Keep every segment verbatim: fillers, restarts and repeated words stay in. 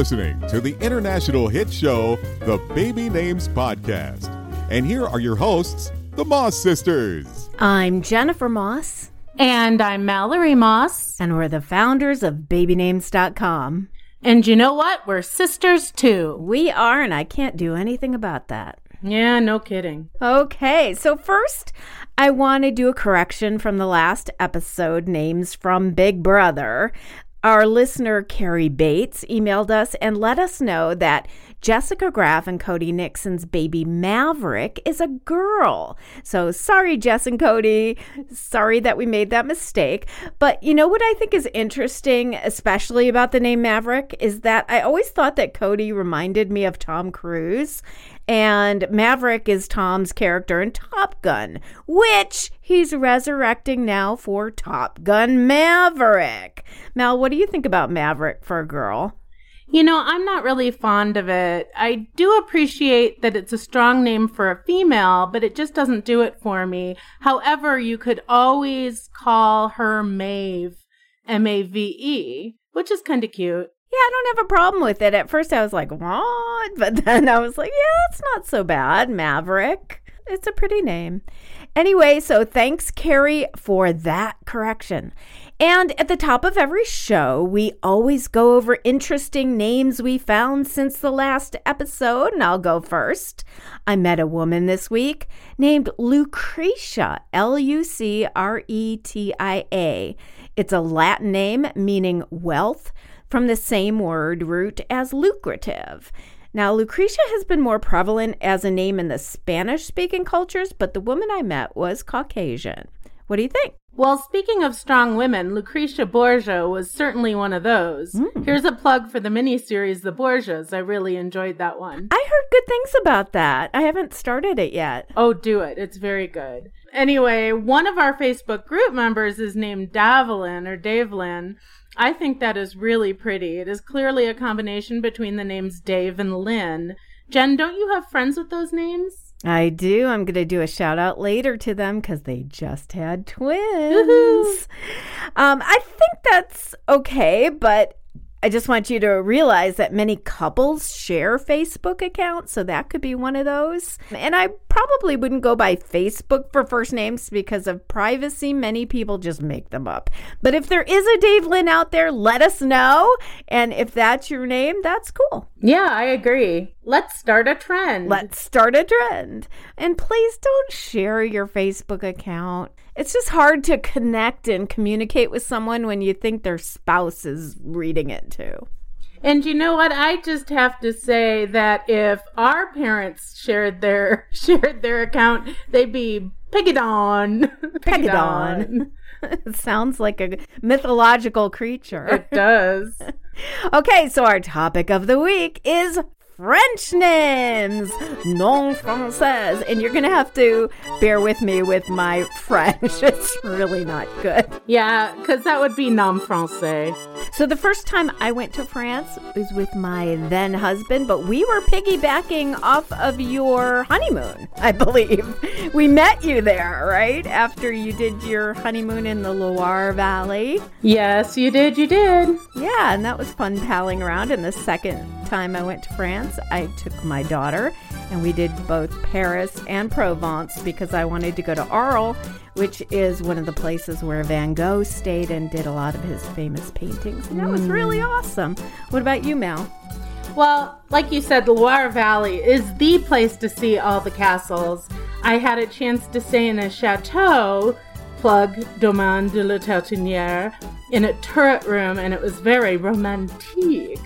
listening to the international hit show, The Baby Names Podcast. And here are your hosts, the Moss Sisters. I'm Jennifer Moss. And I'm Mallory Moss. And we're the founders of Baby Names dot com. And you know what? We're sisters, too. We are, and I can't do anything about that. Yeah, no kidding. Okay, so first, I want to do a correction from the last episode, Names from Big Brother. Our listener, Carrie Bates, emailed us and let us know that Jessica Graf and Cody Nixon's baby Maverick is a girl. So sorry, Jess and Cody. Sorry that we made that mistake. But you know what I think is interesting, especially about the name Maverick, is that I always thought that Cody reminded me of Tom Cruise. And Maverick is Tom's character in Top Gun, which he's resurrecting now for Top Gun Maverick. Mel, what do you think about Maverick for a girl? You know, I'm not really fond of it. I do appreciate that it's a strong name for a female, but it just doesn't do it for me. However, you could always call her Maeve, M A V E, which is kind of cute. Yeah, I don't have a problem with it. At first I was like, what? But then I was like, yeah, it's not so bad, Maverick. It's a pretty name. Anyway, so thanks, Carrie, for that correction. And at the top of every show, we always go over interesting names we found since the last episode, and I'll go first. I met a woman this week named Lucretia, L U C R E T I A. It's a Latin name meaning wealth, from the same word root as lucrative. Now, Lucretia has been more prevalent as a name in the Spanish-speaking cultures, but the woman I met was Caucasian. What do you think? Well, speaking of strong women, Lucretia Borgia was certainly one of those. Mm. Here's a plug for the miniseries, The Borgias. I really enjoyed that one. I heard good things about that. I haven't started it yet. Oh, do it. It's very good. Anyway, one of our Facebook group members is named Davelin or Davelin. I think that is really pretty. It is clearly a combination between the names Dave and Lynn. Jen, don't you have friends with those names? I do. I'm going to do a shout out later to them because they just had twins. Um, I think that's okay, but I just want you to realize that many couples share Facebook accounts, so that could be one of those. And I probably wouldn't go by Facebook for first names because of privacy. Many people just make them up. But if there is a Dave Lynn out there, let us know. And if that's your name, that's cool. Yeah, I agree. Let's start a trend. Let's start a trend. And please don't share your Facebook account. It's just hard to connect and communicate with someone when you think their spouse is reading it too. And you know what? I just have to say that if our parents shared their shared their account, they'd be pegged on. Pegged on. It sounds like a mythological creature. It does. Okay, so our topic of the week is French names, non française, and you're going to have to bear with me with my French. It's really not good. Yeah, because that would be non français. So the first time I went to France was with my then husband, but we were piggybacking off of your honeymoon, I believe. We met you there, right? After you did your honeymoon in the Loire Valley. Yes, you did. You did. Yeah, and that was fun palling around. And the second time I went to France, I took my daughter and we did both Paris and Provence because I wanted to go to Arles, which is one of the places where Van Gogh stayed and did a lot of his famous paintings. And that was really awesome. What about you, Mel? Well, like you said, the Loire Valley is the place to see all the castles. I had a chance to stay in a chateau, plug Domaine de la Tertiniere, in a turret room, and it was very romantic.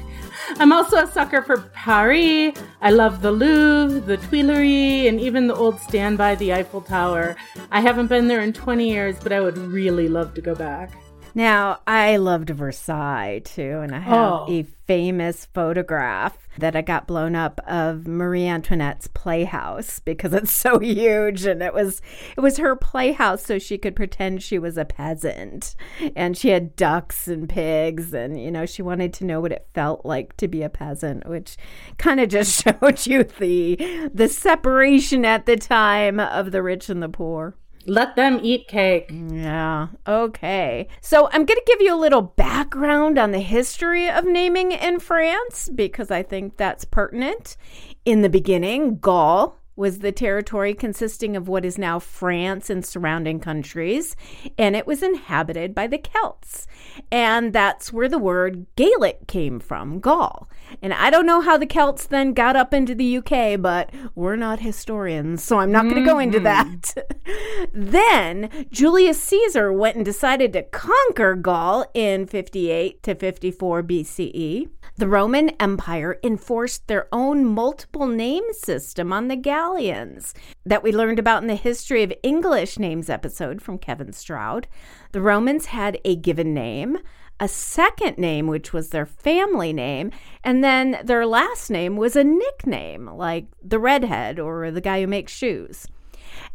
I'm also a sucker for Paris. I love the Louvre, the Tuileries, and even the old standby, the Eiffel Tower. I haven't been there in twenty years, but I would really love to go back. Now, I loved Versailles, too, and I have oh. a famous photograph that I got blown up of Marie Antoinette's playhouse because it's so huge, and it was it was her playhouse so she could pretend she was a peasant, and she had ducks and pigs, and, you know, she wanted to know what it felt like to be a peasant, which kind of just showed you the the separation at the time of the rich and the poor. Let them eat cake. Yeah. Okay. So I'm going to give you a little background on the history of naming in France, because I think that's pertinent. In the beginning, Gaul was the territory consisting of what is now France and surrounding countries, and it was inhabited by the Celts. And that's where the word Gaelic came from, Gaul. And I don't know how the Celts then got up into the U K, but we're not historians, so I'm not mm-hmm. going to go into that. Then Julius Caesar went and decided to conquer Gaul in fifty-eight to fifty-four B C E. The Roman Empire enforced their own multiple name system on the Gallians that we learned about in the History of English Names episode from Kevin Stroud. The Romans had a given name, a second name, which was their family name, and then their last name was a nickname, like the redhead or the guy who makes shoes.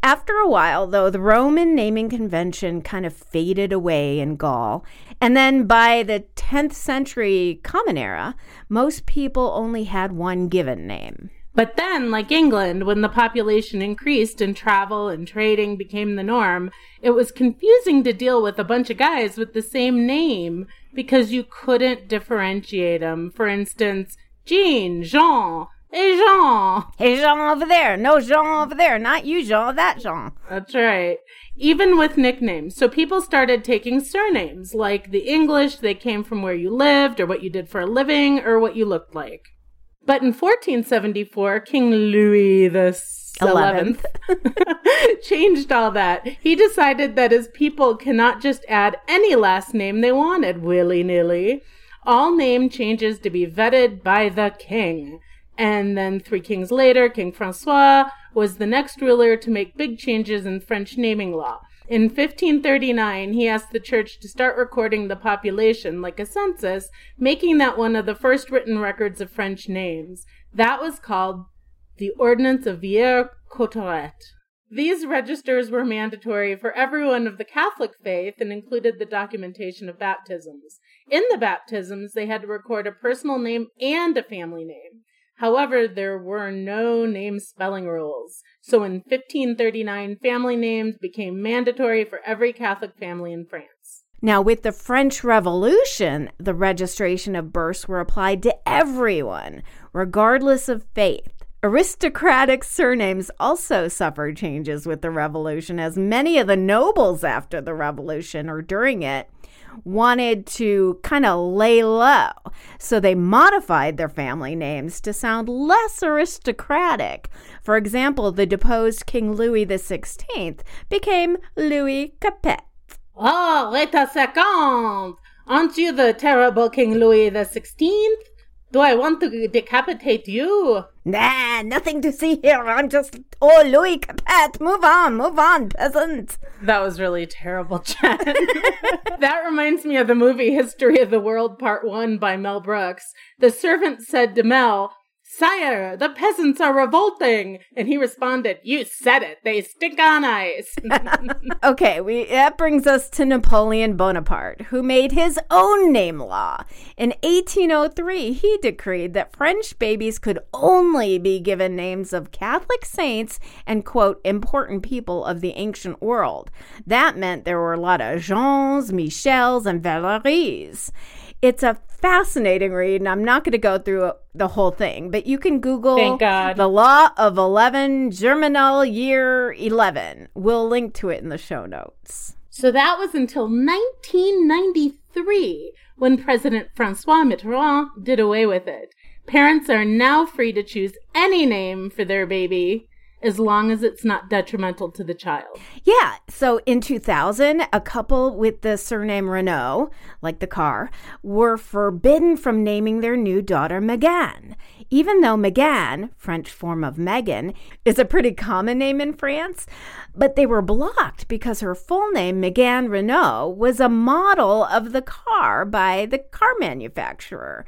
After a while, though, the Roman naming convention kind of faded away in Gaul. And then by the tenth century Common Era, most people only had one given name. But then, like England, when the population increased and travel and trading became the norm, it was confusing to deal with a bunch of guys with the same name because you couldn't differentiate them. For instance, Jean, Jean. Hey, Jean. Hey, Jean over there. No, Jean over there. Not you, Jean. That Jean. That's right. Even with nicknames. So people started taking surnames. Like the English, they came from where you lived or what you did for a living or what you looked like. But in fourteen seventy-four, King Louis the eleventh changed all that. He decided that his people cannot just add any last name they wanted willy-nilly. All name changes to be vetted by the king. And then three kings later, King Francois was the next ruler to make big changes in French naming law. In fifteen thirty-nine, he asked the church to start recording the population like a census, making that one of the first written records of French names. That was called the Ordinance of Villers-Cotterêts. These registers were mandatory for everyone of the Catholic faith and included the documentation of baptisms. In the baptisms, they had to record a personal name and a family name. However, there were no name spelling rules. So in fifteen thirty-nine, family names became mandatory for every Catholic family in France. Now, with the French Revolution, the registration of births were applied to everyone, regardless of faith. Aristocratic surnames also suffered changes with the Revolution, as many of the nobles after the Revolution or during it wanted to kind of lay low. So they modified their family names to sound less aristocratic. For example, the deposed King Louis the sixteenth became Louis Capet. Oh, wait a second! Aren't you the terrible King Louis the sixteenth? Do I want to decapitate you? Nah, nothing to see here. I'm just... Oh, Louis Capet, move on, move on, peasant. That was really terrible, Jen. That reminds me of the movie History of the World Part one by Mel Brooks. The servant said to Mel, "Sire, the peasants are revolting." And he responded, "You said it. They stink on ice." Okay, we, that brings us to Napoleon Bonaparte, who made his own name law. In eighteen oh three, he decreed that French babies could only be given names of Catholic saints and, quote, important people of the ancient world. That meant there were a lot of Jeans, Michels, and Valeries. It's a fascinating read, and I'm not going to go through the whole thing, but you can Google the Law of eleven, Germinal Year eleven. We'll link to it in the show notes. So that was until nineteen ninety-three, when President François Mitterrand did away with it. Parents are now free to choose any name for their baby, as long as it's not detrimental to the child. Yeah. So in two thousand, a couple with the surname Renault, like the car, were forbidden from naming their new daughter Mégane. Even though Mégane, French form of Megan, is a pretty common name in France, but they were blocked because her full name, Mégane Renault, was a model of the car by the car manufacturer.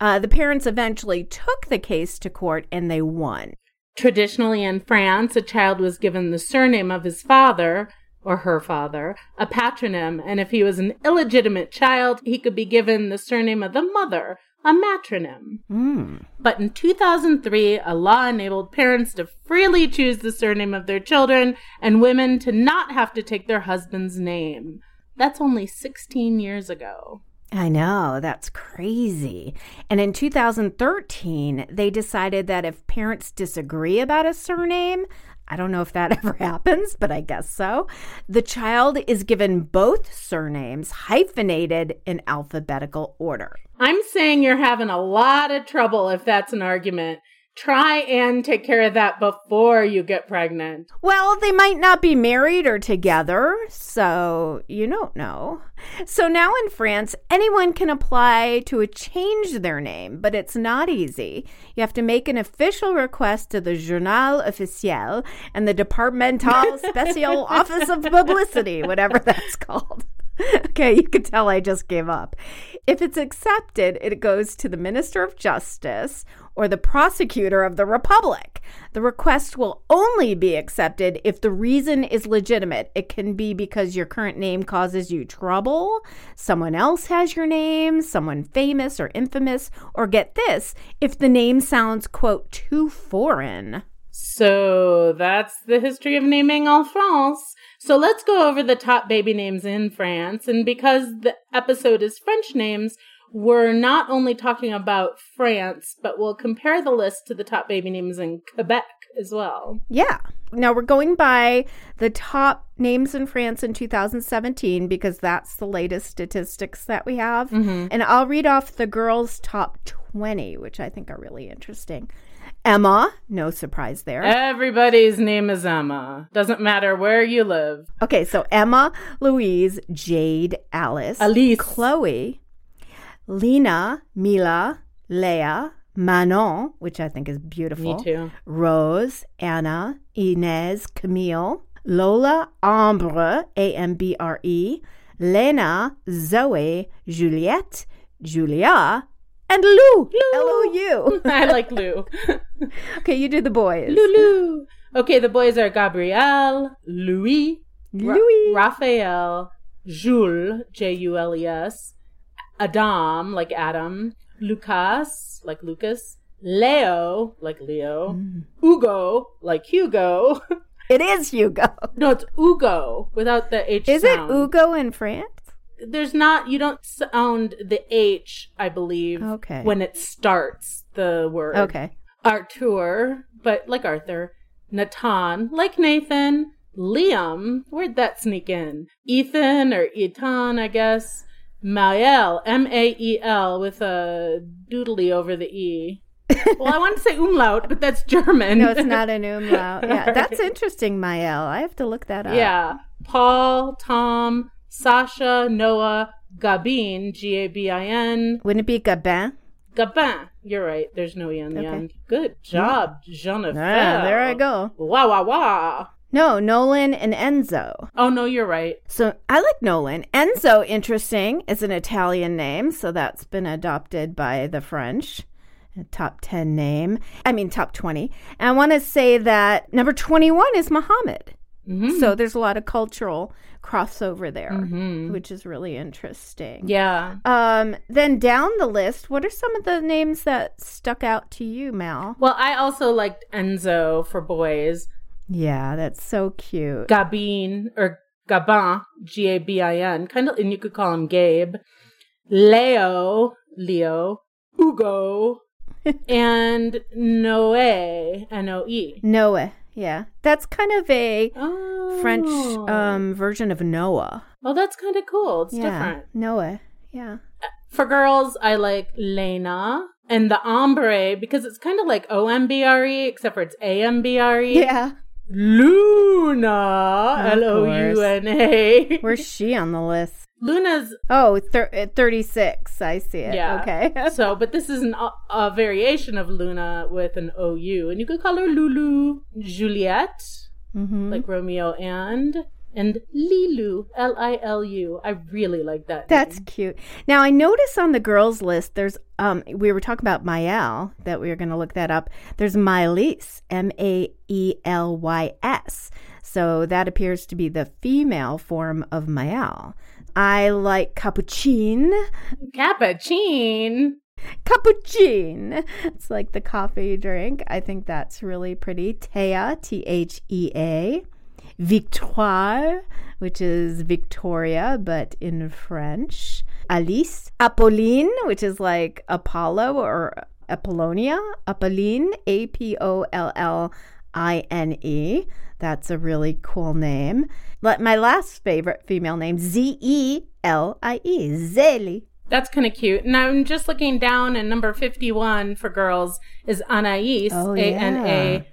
Uh, the parents eventually took the case to court and they won. Traditionally in France, a child was given the surname of his father, or her father, a patronym, and if he was an illegitimate child, he could be given the surname of the mother, a matronym. Mm. But in two thousand three, a law enabled parents to freely choose the surname of their children and women to not have to take their husband's name. That's only sixteen years ago. I know, that's crazy. And in two thousand thirteen, they decided that if parents disagree about a surname, I don't know if that ever happens, but I guess so, the child is given both surnames hyphenated in alphabetical order. I'm saying you're having a lot of trouble if that's an argument. Try and take care of that before you get pregnant. Well, they might not be married or together, so you don't know. So now in France, anyone can apply to change their name, but it's not easy. You have to make an official request to the Journal Officiel and the Departmental Special Office of Publicity, whatever that's called. Okay, you could tell I just gave up. If it's accepted, it goes to the Minister of Justice or the Prosecutor of the Republic. The request will only be accepted if the reason is legitimate. It can be because your current name causes you trouble, someone else has your name, someone famous or infamous, or get this, if the name sounds, quote, too foreign. So that's the history of naming en France. So let's go over the top baby names in France. And because the episode is French names, we're not only talking about France, but we'll compare the list to the top baby names in Quebec as well. Yeah. Now we're going by the top names in France in two thousand seventeen because that's the latest statistics that we have. Mm-hmm. And I'll read off the girls' top twenty, which I think are really interesting. Emma, no surprise there. Everybody's name is Emma. Doesn't matter where you live. Okay, so Emma, Louise, Jade, Alice, Alice, Chloe, Lena, Mila, Leah, Manon, which I think is beautiful. Me too. Rose, Anna, Inez, Camille, Lola, Ambre, A M B R E, Lena, Zoe, Juliette, Julia, and Lou, Lou. L O U. I like Lou. Okay, you do the boys. Lulu. Okay, the boys are Gabriel, Louis, Louis. Ra- Raphael, Jules, J U L E S, Adam, like Adam, Lucas, like Lucas, Leo, like Leo, mm. Hugo, like Hugo. It is Hugo. No, it's Hugo, without the H is sound. Is it Hugo in France? There's not, you don't sound the H, I believe, okay, when it starts the word. Okay. Arthur, but like Arthur. Nathan, like Nathan. Liam, where'd that sneak in? Ethan or Ethan, I guess. Mael, M A E L, with a doodly over the E. Well, I want to say umlaut, but that's German. No, it's not an umlaut. Yeah, right. That's interesting, Mael. I have to look that up. Yeah. Paul, Tom, Sasha, Noah, Gabin, G A B I N. Wouldn't it be Gabin? Gabin. You're right. There's no E on the okay. end. Good job, mm. Jennifer. Ah, there I go. Wah, wah, wah. No, Nolan and Enzo. Oh, no, you're right. So I like Nolan. Enzo, interesting, is an Italian name, so that's been adopted by the French. A top ten name. I mean, top twenty. And I want to say that number twenty-one is Muhammad. Mm-hmm. So there's a lot of cultural crossover there, mm-hmm. which is really interesting. Yeah. Um, then down the list, what are some of the names that stuck out to you, Mel? Well, I also liked Enzo for boys. Yeah, that's so cute. Gabin or Gabin, G A B I N, kind of, and you could call him Gabe. Leo, Leo, Hugo, and Noé, N O E. Noé. Yeah, that's kind of a oh. French um, version of Noah. Well, that's kind of cool. It's yeah. different. Noah, yeah. For girls, I like Lena and the ombre because it's kind of like O M B R E, except for it's A M B R E. Yeah. Luna, L O U N A. Where's she on the list? Luna's... Oh, thir- thirty-six. I see it. Yeah. Okay. So, but this is an, a, a variation of Luna with an O U. And you could call her Lulu, Juliette, mm-hmm. like Romeo and... And Lilu, L I L U. I really like that name. That's cute. Now, I notice on the girls' list, there's, um, we were talking about Mael, that we were going to look that up. There's Maelys, M A E L Y S. So that appears to be the female form of Mael. I like Capuchin. Capuchin. Cappuccino. It's like the coffee drink. I think that's really pretty. Thea, T H E A. Victoire, which is Victoria, but in French. Alice. Apolline, which is like Apollo or Apollonia. Apolline, A P O L L I N E. That's a really cool name. My last favorite female name, Z E L I E. Zélie. That's kind of cute. And I'm just looking down, and number fifty-one for girls is Anaïs, oh, yeah. A N A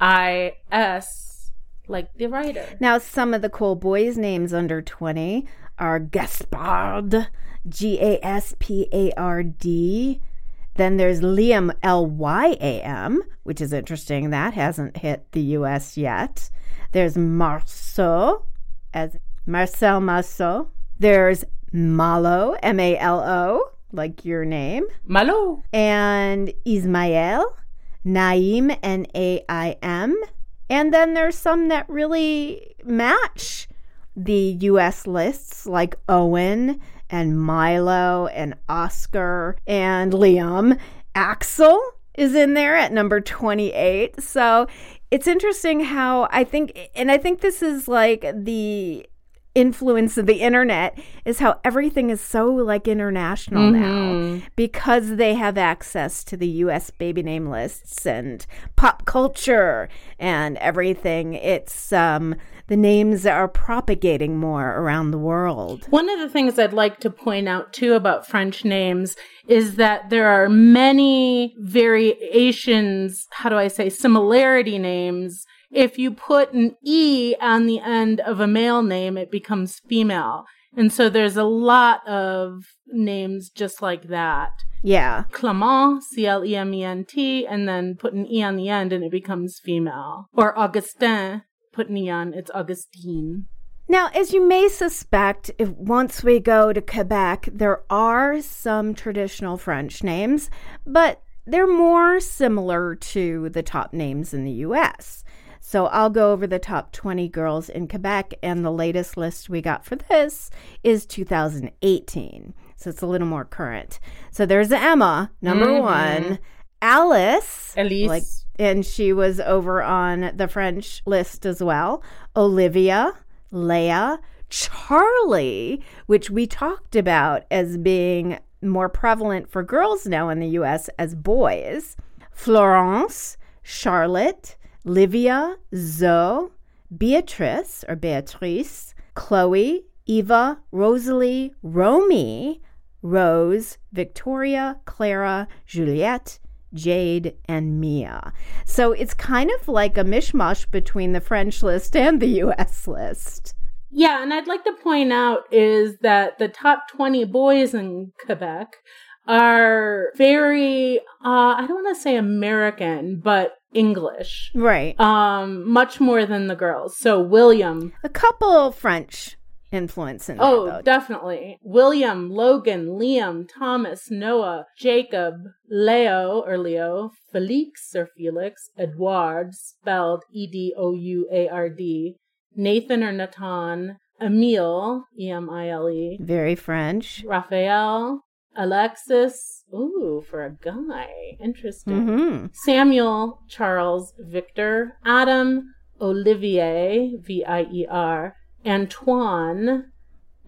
I S, like the writer. Now, some of the cool boys' names under twenty are Gaspard, G A S P A R D. Then there's Liam, L Y A M, which is interesting. That hasn't hit the U S yet. There's Marceau, as Marcel Marceau. There's Malo, M A L O, like your name. Malo. And Ismael, Naim, N A I M. And then there's some that really match the U S lists, like Owen and Milo and Oscar and Liam. Axel is in there at number twenty-eight. So it's interesting how I think, and I think this is like the influence of the internet, is how everything is so like international mm-hmm. now, because they have access to the U S baby name lists and pop culture and everything. It's um the names are propagating more around the world. One of the things I'd like to point out too about French names is that there are many variations, how do I say, similarity names. If you put an E on the end of a male name, it becomes female. And so there's a lot of names just like that. Yeah. Clement, C L E M E N T, and then put an E on the end and it becomes female. Or Augustin, put an E on, it's Augustine. Now, as you may suspect, if once we go to Quebec, there are some traditional French names, but they're more similar to the top names in the U S So I'll go over the top twenty girls in Quebec, and the latest list we got for this is two thousand eighteen. So it's a little more current. So there's Emma, number mm-hmm. one. Alice. Elise. Like, and she was over on the French list as well. Olivia, Leia, Charlie, which we talked about as being more prevalent for girls now in the U S as boys. Florence, Charlotte, Livia, Zoe, Beatrice, or Beatrice, Chloe, Eva, Rosalie, Romy, Rose, Victoria, Clara, Juliette, Jade, and Mia. So it's kind of like a mishmash between the French list and the U S list. Yeah, and I'd like to point out is that the top twenty boys in Quebec are very, uh, I don't want to say American, but English. Right. Um, much more than the girls. So William. A couple French influence in there, oh, though. Definitely. William, Logan, Liam, Thomas, Noah, Jacob, Leo or Leo, Felix or Felix, Edouard, spelled E D O U A R D, Nathan or Nathan, Emile, E M I L E. Very French. Raphael. Alexis, ooh, for a guy, interesting. Mm-hmm. Samuel, Charles, Victor, Adam, Olivier, V I E R, Antoine,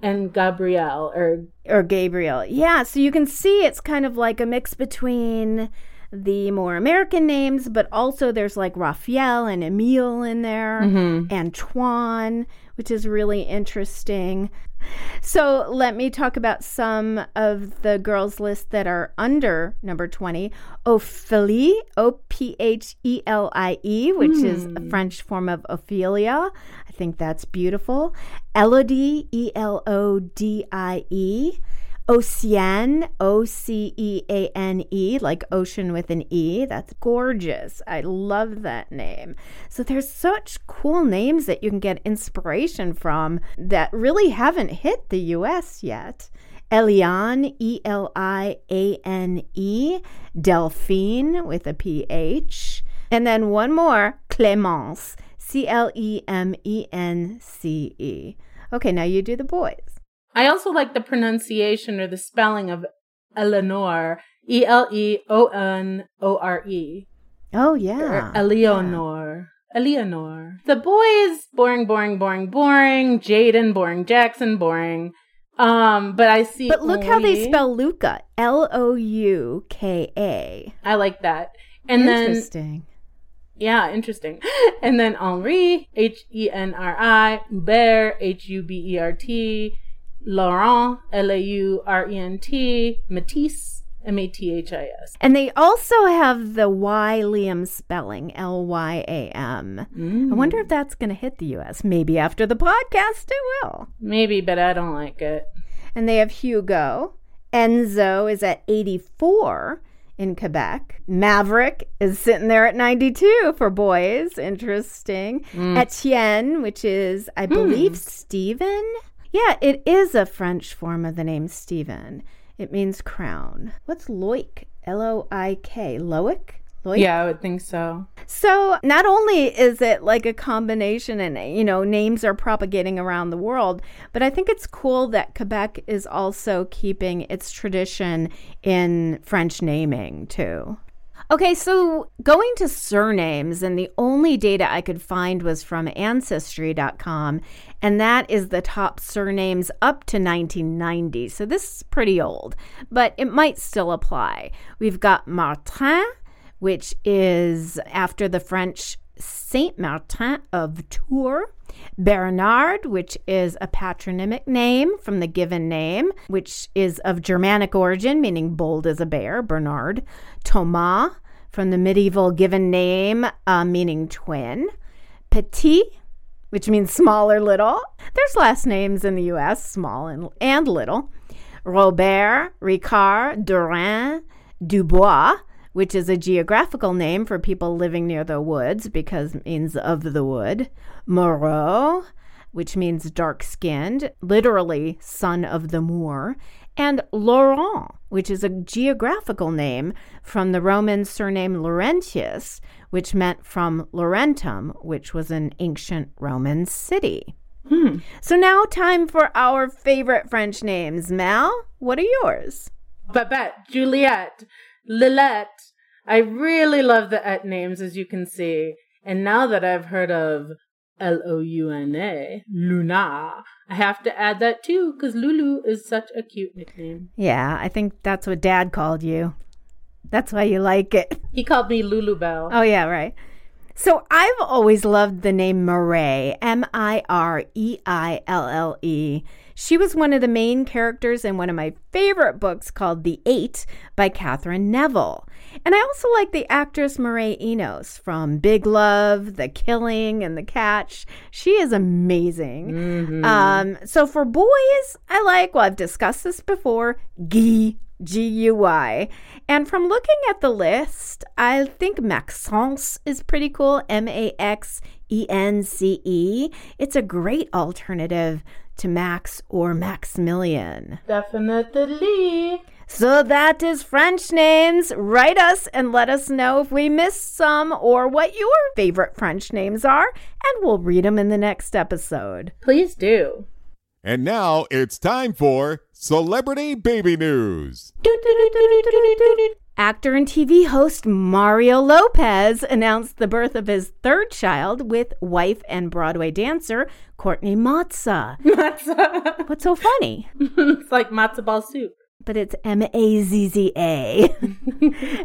and Gabriel, or... Or Gabriel, yeah. So you can see it's kind of like a mix between the more American names, but also there's like Raphael and Emile in there, mm-hmm. Antoine, which is really interesting. So let me talk about some of the girls' list that are under number twenty. Ophélie, O P H E L I E, which mm. is a French form of Ophelia. I think that's beautiful. Elodie, E L O D I E. Oceane, O C E A N E, like ocean with an E. That's gorgeous. I love that name. So there's such cool names that you can get inspiration from that really haven't hit the U S yet. Eliane, E L I A N E, Delphine with a P H. And then one more, Clémence, C L E M E N C E. Okay, now you do the boys. I also like the pronunciation or the spelling of Eleanor, E L E O N O R E. Oh, yeah. Eleanor. Yeah. Eleanor. The boys, boring, boring, boring, boring. Jaden, boring. Jackson, boring. Um, but I see. But look only... how they spell Luca. L O U K A. I like that. And interesting. Then, yeah, interesting. And then Henri, H E N R I. Hubert, H U B E R T. Laurent, L A U R E N T. Matisse, M A T H I S. And they also have the William spelling, L Y A M. Mm. I wonder if that's going to hit the U S Maybe after the podcast it will. Maybe, but I don't like it. And they have Hugo. Enzo is at eighty-four in Quebec. Maverick is sitting there at ninety-two for boys. Interesting. Mm. Etienne, which is, I believe, mm. Stephen. Yeah, it is a French form of the name Stephen. It means crown. What's Loic? L O I K. Loic? Loic? Yeah, I would think so. So not only is it like a combination and, you know, names are propagating around the world, but I think it's cool that Quebec is also keeping its tradition in French naming too. Okay, so going to surnames, and the only data I could find was from Ancestry dot com, and that is the top surnames up to nineteen ninety. So this is pretty old, but it might still apply. We've got Martin, which is after the French Saint Martin of Tours. Bernard, which is a patronymic name from the given name, which is of Germanic origin, meaning bold as a bear, Bernard. Thomas, from the medieval given name, uh, meaning twin. Petit, which means small or little. There's last names in the U S, small and, and little. Robert, Ricard, Durand, Dubois, which is a geographical name for people living near the woods because it means of the wood. Moreau, which means dark-skinned, literally son of the Moor. And Laurent, which is a geographical name from the Roman surname Laurentius, which meant from Laurentum, which was an ancient Roman city. Hmm. So now time for our favorite French names. Mel, what are yours? Babette, Juliette, Lilette. I really love the et names, as you can see. And now that I've heard of L O U N A, Luna, I have to add that too, because Lulu is such a cute nickname. Yeah, I think that's what Dad called you. That's why you like it. He called me Lulu Bell. Oh, yeah, right. So I've always loved the name Mireille, M I R E I L L E. She was one of the main characters in one of my favorite books called The Eight by Catherine Neville. And I also like the actress Mireille Enos from Big Love, The Killing, and The Catch. She is amazing. Mm-hmm. Um, so for boys, I like, well, I've discussed this before, Guy, G U Y. And from looking at the list, I think Maxence is pretty cool, M A X E N C E. It's a great alternative to Max or Maximilian. Definitely. So that is French names. Write us and let us know if we missed some or what your favorite French names are, and we'll read them in the next episode. Please do. And now it's time for Celebrity Baby News. Actor and T V host Mario Lopez announced the birth of his third child with wife and Broadway dancer Courtney Matza. Matza. What's so funny? It's like matzo ball soup. But it's M A Z Z A.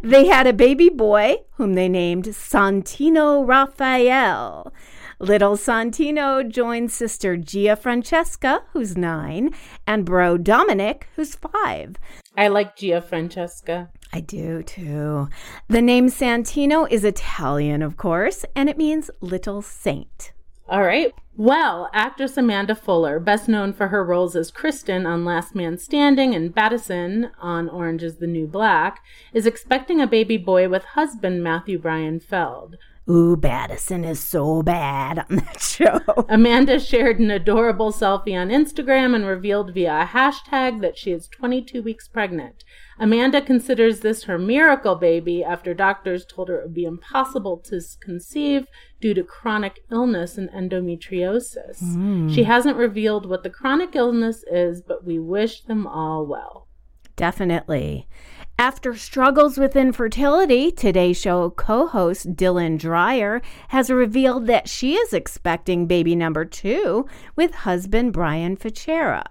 They had a baby boy whom they named Santino Raphael. Little Santino joined sister Gia Francesca, who's nine, and bro Dominic, who's five. I like Gia Francesca. I do, too. The name Santino is Italian, of course, and it means little saint. All right. Well, actress Amanda Fuller, best known for her roles as Kristen on Last Man Standing and Battison on Orange is the New Black, is expecting a baby boy with husband Matthew Bryan Feld. Ooh, Battison is so bad on that show. Amanda shared an adorable selfie on Instagram and revealed via a hashtag that she is twenty-two weeks pregnant. Amanda considers this her miracle baby after doctors told her it would be impossible to conceive due to chronic illness and endometriosis. Mm. She hasn't revealed what the chronic illness is, but we wish them all well. Definitely. After struggles with infertility, Today Show co-host Dylan Dreyer has revealed that she is expecting baby number two with husband Brian Fichera.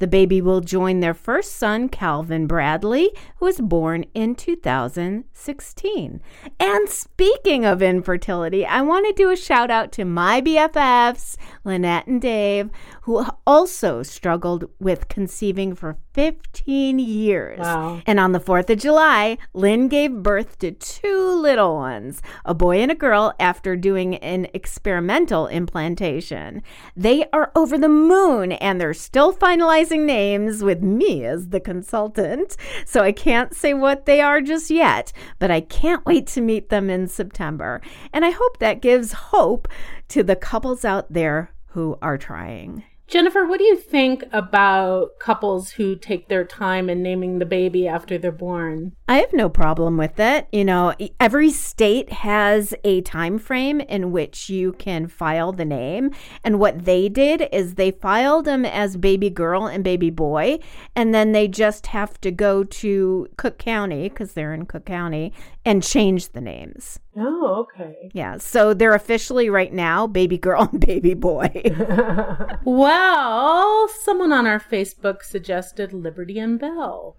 The baby will join their first son, Calvin Bradley, who was born in two thousand sixteen. And speaking of infertility, I want to do a shout out to my B F Fs, Lynette and Dave, who also struggled with conceiving for fifteen years. Wow. And on the fourth of July, Lynn gave birth to two little ones, a boy and a girl, after doing an experimental implantation. They are over the moon, and they're still finalizing names with me as the consultant, so I can't say what they are just yet, but I can't wait to meet them in September. And I hope that gives hope to the couples out there who are trying. Jennifer, what do you think about couples who take their time in naming the baby after they're born? I have no problem with it. You know, every state has a time frame in which you can file the name. And what they did is they filed them as baby girl and baby boy. And then they just have to go to Cook County, because they're in Cook County, and change the names. Oh, okay. Yeah. So they're officially right now baby girl and baby boy. Well, someone on our Facebook suggested Liberty and Bell.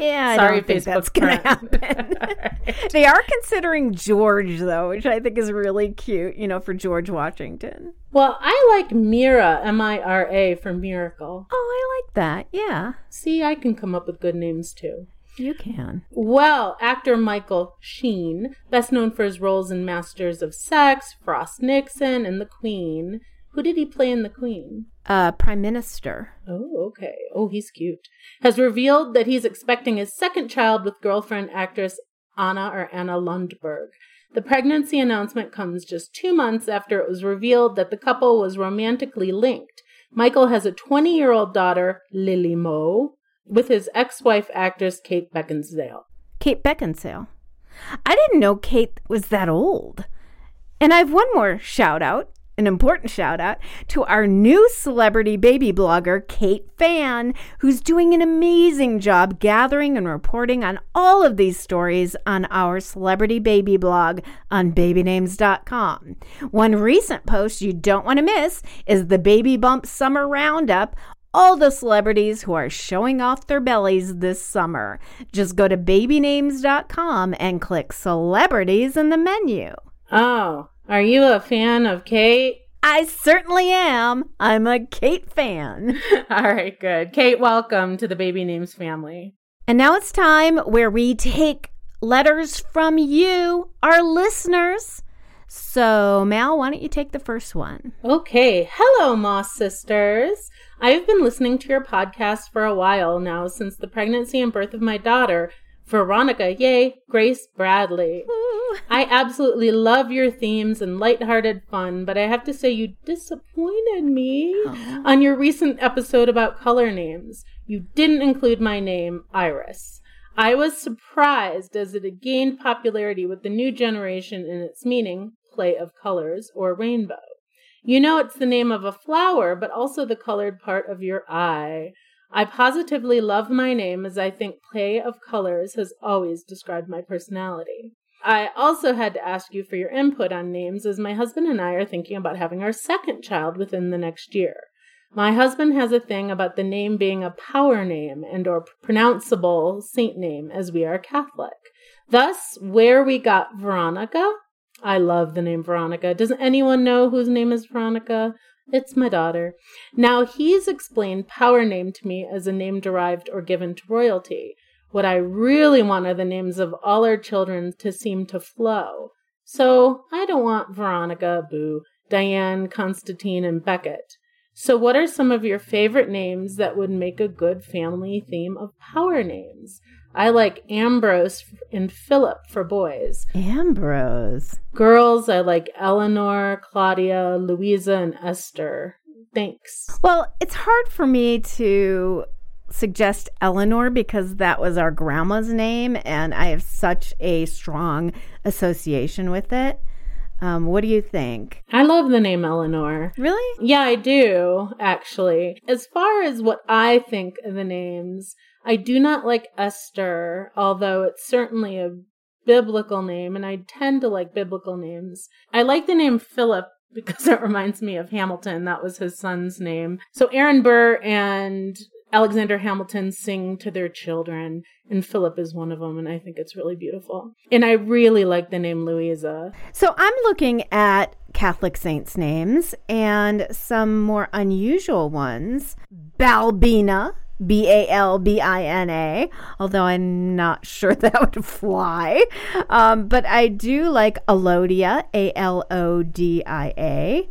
Yeah. Sorry, I don't Facebook think that's going to happen. Right. They are considering George, though, which I think is really cute, you know, for George Washington. Well, I like Mira, M I R A, for miracle. Oh, I like that. Yeah. See, I can come up with good names, too. You can. Well, actor Michael Sheen, best known for his roles in Masters of Sex, Frost Nixon, and The Queen. Who did he play in The Queen? Uh, Prime Minister. Oh, okay. Oh, he's cute. Has revealed that he's expecting his second child with girlfriend actress Anna or Anna Lundberg. The pregnancy announcement comes just two months after it was revealed that the couple was romantically linked. Michael has a twenty-year-old daughter, Lily Moe, with his ex-wife actress Kate Beckinsale. Kate Beckinsale. I didn't know Kate was that old. And I have one more shout out, an important shout out, to our new celebrity baby blogger, Kate Fan, who's doing an amazing job gathering and reporting on all of these stories on our celebrity baby blog on baby names dot com. One recent post you don't want to miss is the Baby Bump Summer Roundup, all the celebrities who are showing off their bellies this summer. Just go to baby names dot com and click Celebrities in the menu. Oh, are you a fan of Kate? I certainly am. I'm a Kate fan. All right, good. Kate, welcome to the Baby Names family. And now it's time where we take letters from you, our listeners. So, Mal, why don't you take the first one? Okay. Hello, Moss Sisters. I've been listening to your podcast for a while now, since the pregnancy and birth of my daughter, Veronica, yay, Grace Bradley. Ooh. I absolutely love your themes and lighthearted fun, but I have to say you disappointed me oh. on your recent episode about color names. You didn't include my name, Iris. I was surprised as it had gained popularity with the new generation in its meaning, play of colors, or rainbow. You know it's the name of a flower, but also the colored part of your eye. I positively love my name, as I think play of colors has always described my personality. I also had to ask you for your input on names, as my husband and I are thinking about having our second child within the next year. My husband has a thing about the name being a power name and or pronounceable saint name, as we are Catholic. Thus, where we got Veronica. I love the name Veronica. Doesn't anyone know whose name is Veronica? It's my daughter. Now, he's explained power name to me as a name derived or given to royalty. What I really want are the names of all our children to seem to flow. So I don't want Veronica, Boo, Diane, Constantine, and Beckett. So what are some of your favorite names that would make a good family theme of power names? I like Ambrose and Philip for boys. Ambrose. Girls, I like Eleanor, Claudia, Louisa, and Esther. Thanks. Well, it's hard for me to suggest Eleanor, because that was our grandma's name, and I have such a strong association with it. Um, what do you think? I love the name Eleanor. Really? Yeah, I do, actually. As far as what I think of the names, I do not like Esther, although it's certainly a biblical name, and I tend to like biblical names. I like the name Philip because it reminds me of Hamilton. That was his son's name. So Aaron Burr and Alexander Hamilton sing to their children, and Philip is one of them, and I think it's really beautiful. And I really like the name Louisa. So I'm looking at Catholic saints' names and some more unusual ones. Balbina, B A L B I N A, although I'm not sure that would fly. Um, but I do like Alodia, A L O D I A,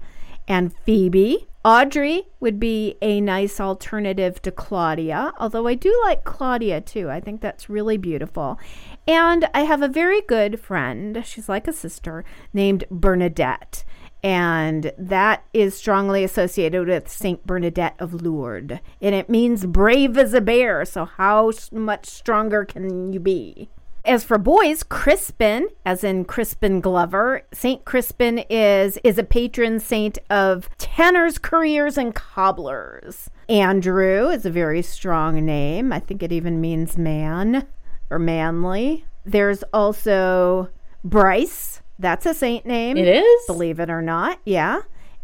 and Phoebe. Audrey would be a nice alternative to Claudia, although I do like Claudia too. I think that's really beautiful. And I have a very good friend, she's like a sister, named Bernadette. And that is strongly associated with Saint Bernadette of Lourdes. And it means brave as a bear, so how much stronger can you be? As for boys, Crispin, as in Crispin Glover, Saint Crispin is is a patron saint of tanners, curriers, and cobblers. Andrew is a very strong name. I think it even means man or manly. There's also Bryce. That's a saint name. It is? Believe it or not, yeah.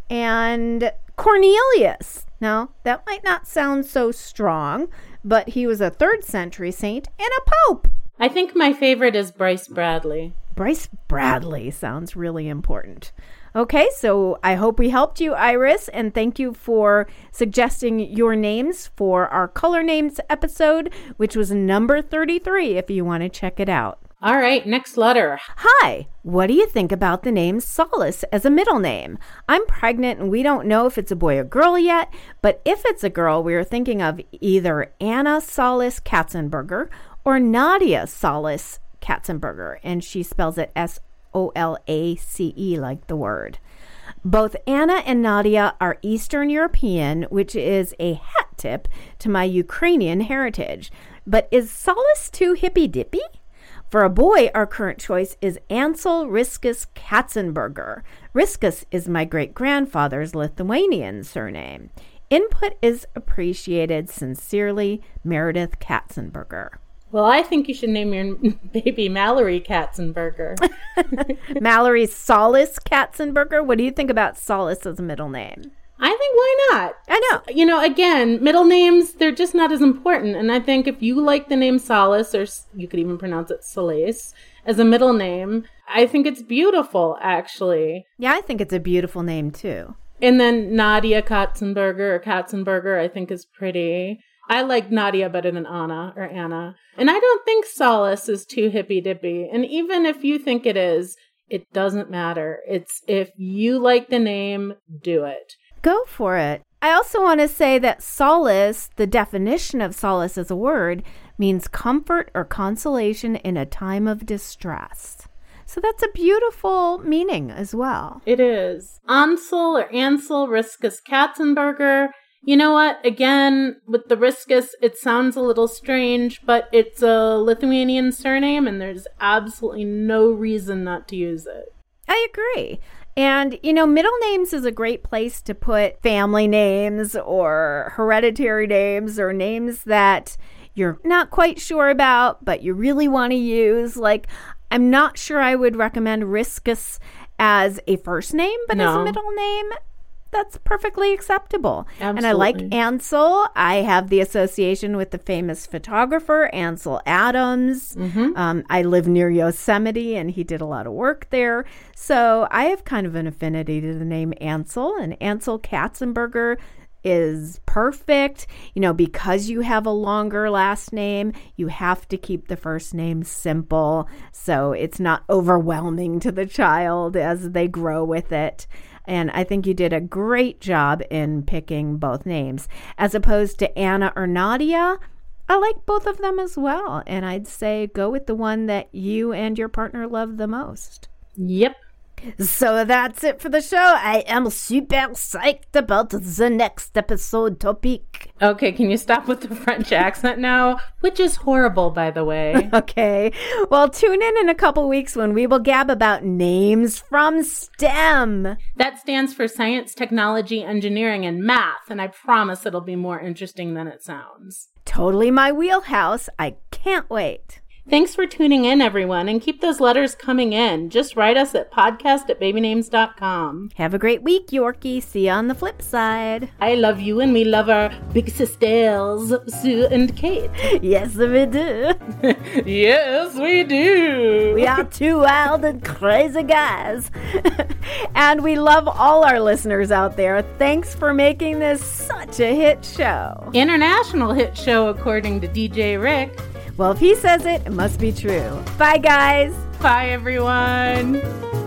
And Cornelius. Now, that might not sound so strong, but he was a third century saint and a pope. I think my favorite is Bryce Bradley. Bryce Bradley sounds really important. Okay, so I hope we helped you, Iris, and thank you for suggesting your names for our Color Names episode, which was number thirty-three, if you want to check it out. All right, next letter. Hi, what do you think about the name Solace as a middle name? I'm pregnant and we don't know if it's a boy or girl yet, but if it's a girl, we are thinking of either Anna Solace Katzenberger or Nadia Solace Katzenberger, and she spells it S O L A C E, like the word. Both Anna and Nadia are Eastern European, which is a hat tip to my Ukrainian heritage. But is Solace too hippy-dippy? For a boy, our current choice is Ansel Riskus Katzenberger. Riskus is my great-grandfather's Lithuanian surname. Input is appreciated. Sincerely, Meredith Katzenberger. Well, I think you should name your baby Mallory Katzenberger. Mallory Solace Katzenberger? What do you think about Solace as a middle name? I think why not? I know. You know, again, middle names, they're just not as important. And I think if you like the name Solace, or you could even pronounce it Solace, as a middle name, I think it's beautiful, actually. Yeah, I think it's a beautiful name, too. And then Nadia Katzenberger or Katzenberger, I think is pretty. I like Nadia better than Anna or Anna. And I don't think Solace is too hippy-dippy. And even if you think it is, it doesn't matter. It's if you like the name, do it. Go for it. I also want to say that solace, the definition of solace as a word, means comfort or consolation in a time of distress. So that's a beautiful meaning as well. It is. Ansel or Ansel Riskus Katzenberger. You know what? Again, with the Riskus, it sounds a little strange, but it's a Lithuanian surname, and there's absolutely no reason not to use it. I agree. And, you know, middle names is a great place to put family names or hereditary names or names that you're not quite sure about, but you really want to use. Like, I'm not sure I would recommend Riskus as a first name, but no. As a middle name, that's perfectly acceptable. Absolutely. And I like Ansel. I have the association with the famous photographer, Ansel Adams. Mm-hmm. Um, I live near Yosemite, and he did a lot of work there. So I have kind of an affinity to the name Ansel, and Ansel Katzenberger is perfect. You know, because you have a longer last name, you have to keep the first name simple, so it's not overwhelming to the child as they grow with it. And I think you did a great job in picking both names. As opposed to Anna or Nadia, I like both of them as well. And I'd say go with the one that you and your partner love the most. Yep. So that's it for the show. I am super psyched about the next episode topic. Okay, can you stop with the French accent now? Which is horrible, by the way. Okay. Well, tune in in a couple weeks when we will gab about names from STEM. That stands for science, technology, engineering, and math, and I promise it'll be more interesting than it sounds. Totally my wheelhouse. I can't wait. Thanks for tuning in, everyone, and keep those letters coming in. Just write us at podcast at baby names dot com. Have a great week, Yorkie. See you on the flip side. I love you, and we love our big sisters, Sue and Kate. Yes, we do. Yes, we do. We are two wild and crazy guys. And we love all our listeners out there. Thanks for making this such a hit show. International hit show, according to D J Rick. Well, if he says it, it must be true. Bye, guys. Bye, everyone.